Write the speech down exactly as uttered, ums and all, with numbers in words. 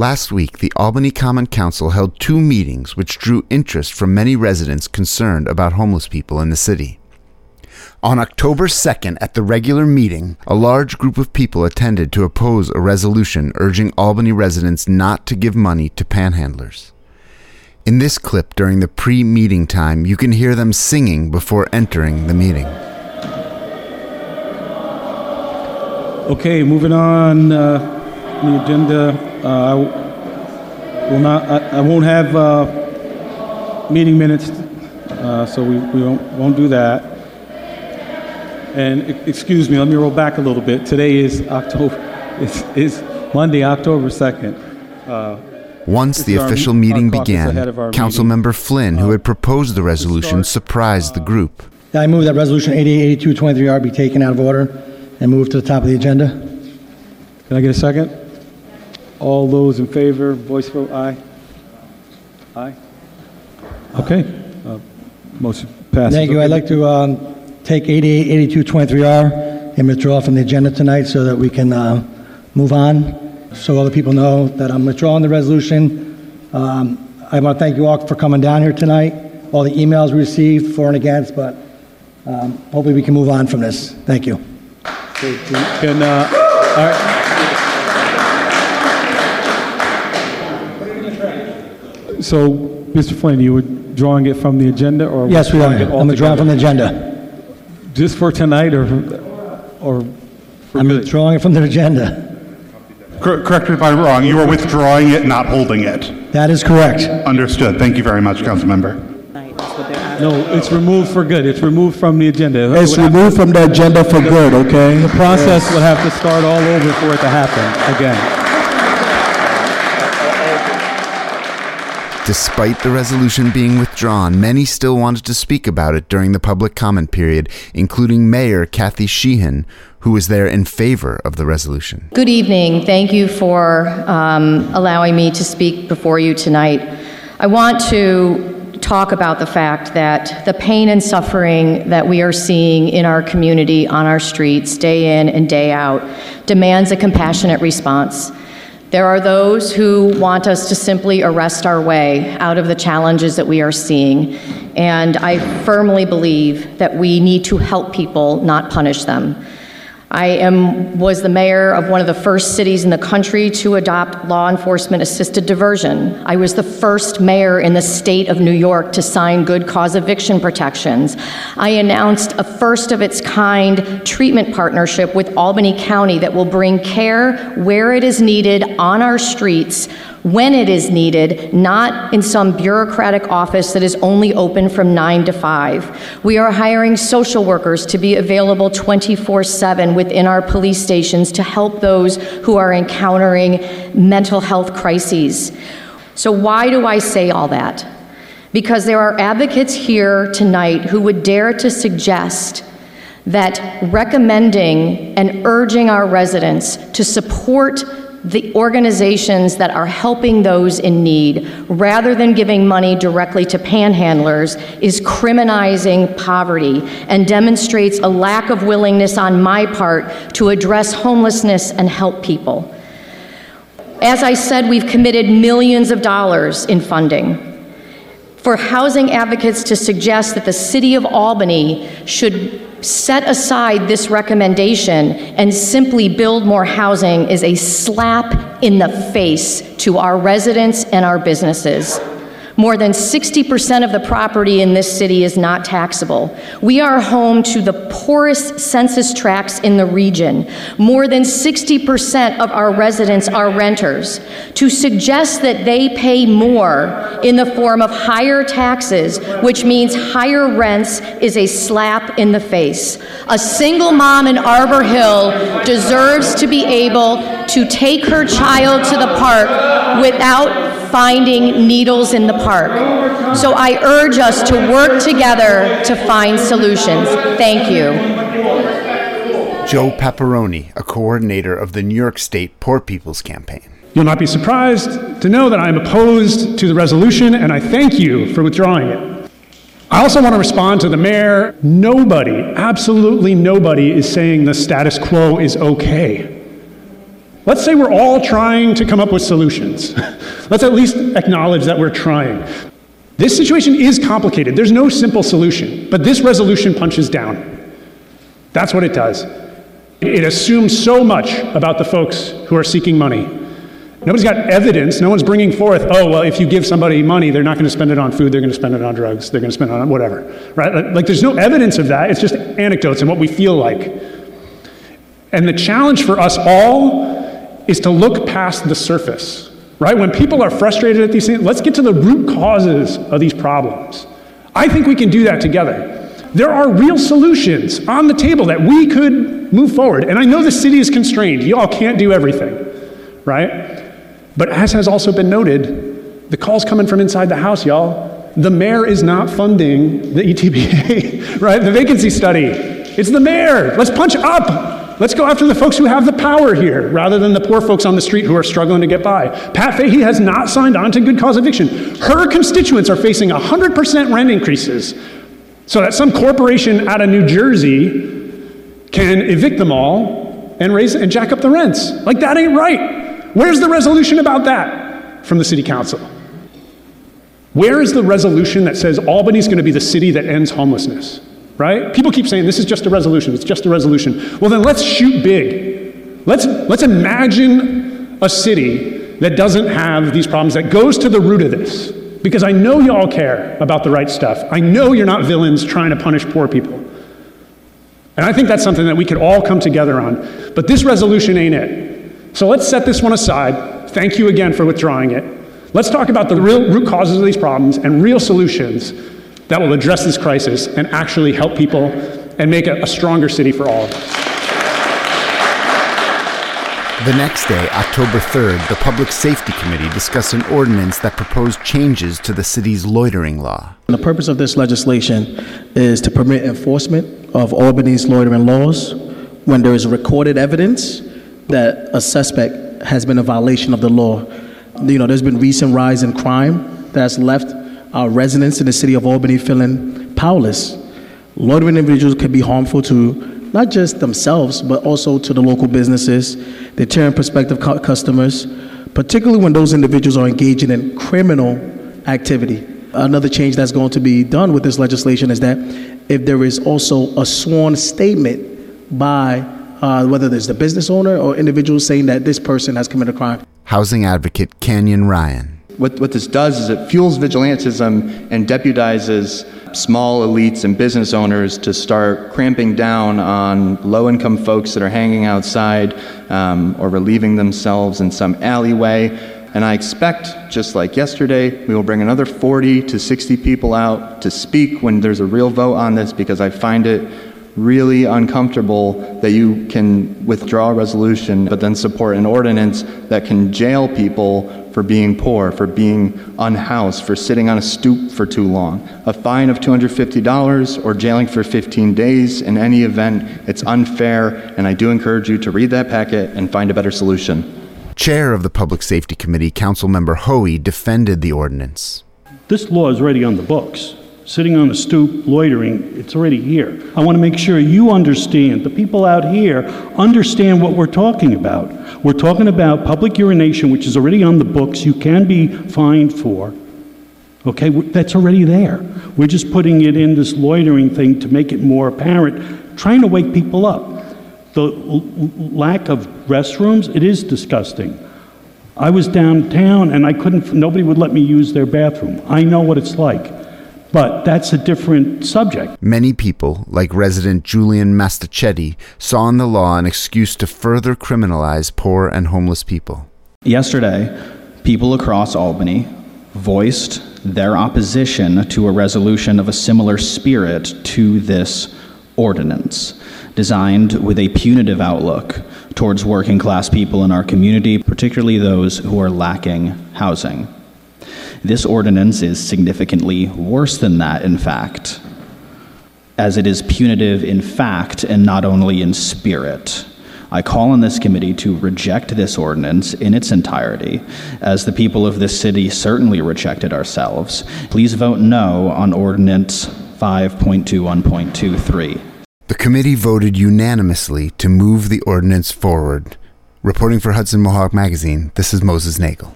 Last week, the Albany Common Council held two meetings which drew interest from many residents concerned about homeless people in the city. On October second, at the regular meeting, a large group of people attended to oppose a resolution urging Albany residents not to give money to panhandlers. In this clip, during the pre-meeting time, you can hear them singing before entering the meeting. Okay, moving on uh, the agenda. Uh, I will not. I, I won't have uh, meeting minutes, uh, so we, we won't, won't do that. And excuse me, let me roll back a little bit. Today is October. It's, it's Monday, October second. Uh, Once the official meeting began, Councilmember Flynn, who had proposed the resolution, surprised the group. I move that Resolution eighty-eight eighty-two twenty-three R be taken out of order and moved to the top of the agenda. Can I get a second? All those in favor, voice vote aye. Aye. Okay. Uh, motion passes. Thank you. I'd like to um, take eighty-eight eighty-two twenty-three R and withdraw from the agenda tonight so that we can uh, move on. So other people know that I'm withdrawing the resolution. Um, I want to thank you all for coming down here tonight, all the emails we received, for and against, but um, hopefully we can move on from this. Thank you. Can, uh, all right. So, Mister Flynn, you were drawing it from the agenda? Or yes, we are. I'm withdrawing from the agenda. Just for tonight or? or for I'm good? Withdrawing it from the agenda. Correct me if I'm wrong, you are withdrawing it, not holding it. That is correct. Understood. Thank you very much, Councilmember. No, it's removed for good. It's removed from the agenda. It's it removed from the agenda for good, okay? The process yes. would have to start all over for it to happen again. Despite the resolution being withdrawn, many still wanted to speak about it during the public comment period, including Mayor Kathy Sheehan, who was there in favor of the resolution. Good evening. Thank you for um, allowing me to speak before you tonight. I want to talk about the fact that the pain and suffering that we are seeing in our community, on our streets, day in and day out, demands a compassionate response. There are those who want us to simply arrest our way out of the challenges that we are seeing, and I firmly believe that we need to help people, not punish them. I am, was the mayor of one of the first cities in the country to adopt law enforcement assisted diversion. I was the first mayor in the state of New York to sign good cause eviction protections. I announced a first of its kind treatment partnership with Albany County that will bring care where it is needed on our streets, when it is needed, not in some bureaucratic office that is only open from nine to five. We are hiring social workers to be available twenty-four seven within our police stations to help those who are encountering mental health crises. So why do I say all that? Because there are advocates here tonight who would dare to suggest that recommending and urging our residents to support the organizations that are helping those in need, rather than giving money directly to panhandlers, is criminalizing poverty and demonstrates a lack of willingness on my part to address homelessness and help people. As I said, we've committed millions of dollars in funding. For housing advocates to suggest that the city of Albany should set aside this recommendation and simply build more housing is a slap in the face to our residents and our businesses. More than sixty percent of the property in this city is not taxable. We are home to the poorest census tracts in the region. More than sixty percent of our residents are renters. To suggest that they pay more in the form of higher taxes, which means higher rents, is a slap in the face. A single mom in Arbor Hill deserves to be able to take her child to the park without finding needles in the park. So I urge us to work together to find solutions. Thank you. Joe Pepperoni, a coordinator of the New York State Poor People's Campaign. You'll not be surprised to know that I'm opposed to the resolution, and I thank you for withdrawing it. I also want to respond to the mayor. Nobody, absolutely nobody, is saying the status quo is okay. Let's say we're all trying to come up with solutions. Let's at least acknowledge that we're trying. This situation is complicated. There's no simple solution, but this resolution punches down. That's what it does. It assumes so much about the folks who are seeking money. Nobody's got evidence. No one's bringing forth, oh, well, if you give somebody money, they're not going to spend it on food, they're going to spend it on drugs, they're going to spend it on whatever, right? Like, there's no evidence of that. It's just anecdotes and what we feel like. And the challenge for us all is to look past the surface. Right? When people are frustrated at these things, let's get to the root causes of these problems. I think we can do that together. There are real solutions on the table that we could move forward. And I know the city is constrained. You all can't do everything, right? But as has also been noted, the call's coming from inside the house, y'all. The mayor is not funding the E T B A, right? The vacancy study. It's the mayor. Let's punch up. Let's go after the folks who have the power here, rather than the poor folks on the street who are struggling to get by. Pat Fahey has not signed on to good cause eviction. Her constituents are facing one hundred percent rent increases so that some corporation out of New Jersey can evict them all and raise and jack up the rents. Like, that ain't right. Where's the resolution about that from the city council? Where is the resolution that says Albany's going to be the city that ends homelessness? Right? People keep saying, this is just a resolution, it's just a resolution. Well, then let's shoot big. Let's, let's imagine a city that doesn't have these problems, that goes to the root of this. Because I know you all care about the right stuff. I know you're not villains trying to punish poor people. And I think that's something that we could all come together on. But this resolution ain't it. So let's set this one aside. Thank you again for withdrawing it. Let's talk about the real root causes of these problems and real solutions that will address this crisis and actually help people and make a, a stronger city for all of us. The next day, October third, the Public Safety Committee discussed an ordinance that proposed changes to the city's loitering law. The purpose of this legislation is to permit enforcement of Albany's loitering laws when there is recorded evidence that a suspect has been in violation of the law. You know, there's been recent rise in crime that's left our residents in the city of Albany feeling powerless. Loitering individuals can be harmful to not just themselves, but also to the local businesses, deterring prospective cu- customers, particularly when those individuals are engaging in criminal activity. Another change that's going to be done with this legislation is that if there is also a sworn statement by uh, whether there's the business owner or individuals saying that this person has committed a crime. Housing advocate Canyon Ryan. What, what this does is it fuels vigilantism and deputizes small elites and business owners to start cramping down on low-income folks that are hanging outside um, or relieving themselves in some alleyway. And I expect, just like yesterday, we will bring another forty to sixty people out to speak when there's a real vote on this, because I find it really uncomfortable that you can withdraw a resolution but then support an ordinance that can jail people for being poor, for being unhoused, for sitting on a stoop for too long. A fine of two hundred fifty dollars or jailing for fifteen days. In any event, it's unfair, and I do encourage you to read that packet and find a better solution. Chair of the Public Safety Committee, Council Member Hoey, defended the ordinance. This law is already on the books. Sitting on a stoop, loitering, it's already here. I want to make sure you understand, the people out here understand what we're talking about. We're talking about public urination, which is already on the books, you can be fined for. Okay, that's already there. We're just putting it in this loitering thing to make it more apparent, trying to wake people up. The l- lack of restrooms, it is disgusting. I was downtown and I couldn't, nobody would let me use their bathroom. I know what it's like. But that's a different subject. Many people, like resident Julian Mastachetti, saw in the law an excuse to further criminalize poor and homeless people. Yesterday, people across Albany voiced their opposition to a resolution of a similar spirit to this ordinance, designed with a punitive outlook towards working class people in our community, particularly those who are lacking housing. This ordinance is significantly worse than that, in fact, as it is punitive in fact and not only in spirit. I call on this committee to reject this ordinance in its entirety, as the people of this city certainly rejected ourselves. Please vote no on Ordinance five point two one point two three. The committee voted unanimously to move the ordinance forward, Reporting for Hudson Mohawk Magazine, this is Moses Nagel.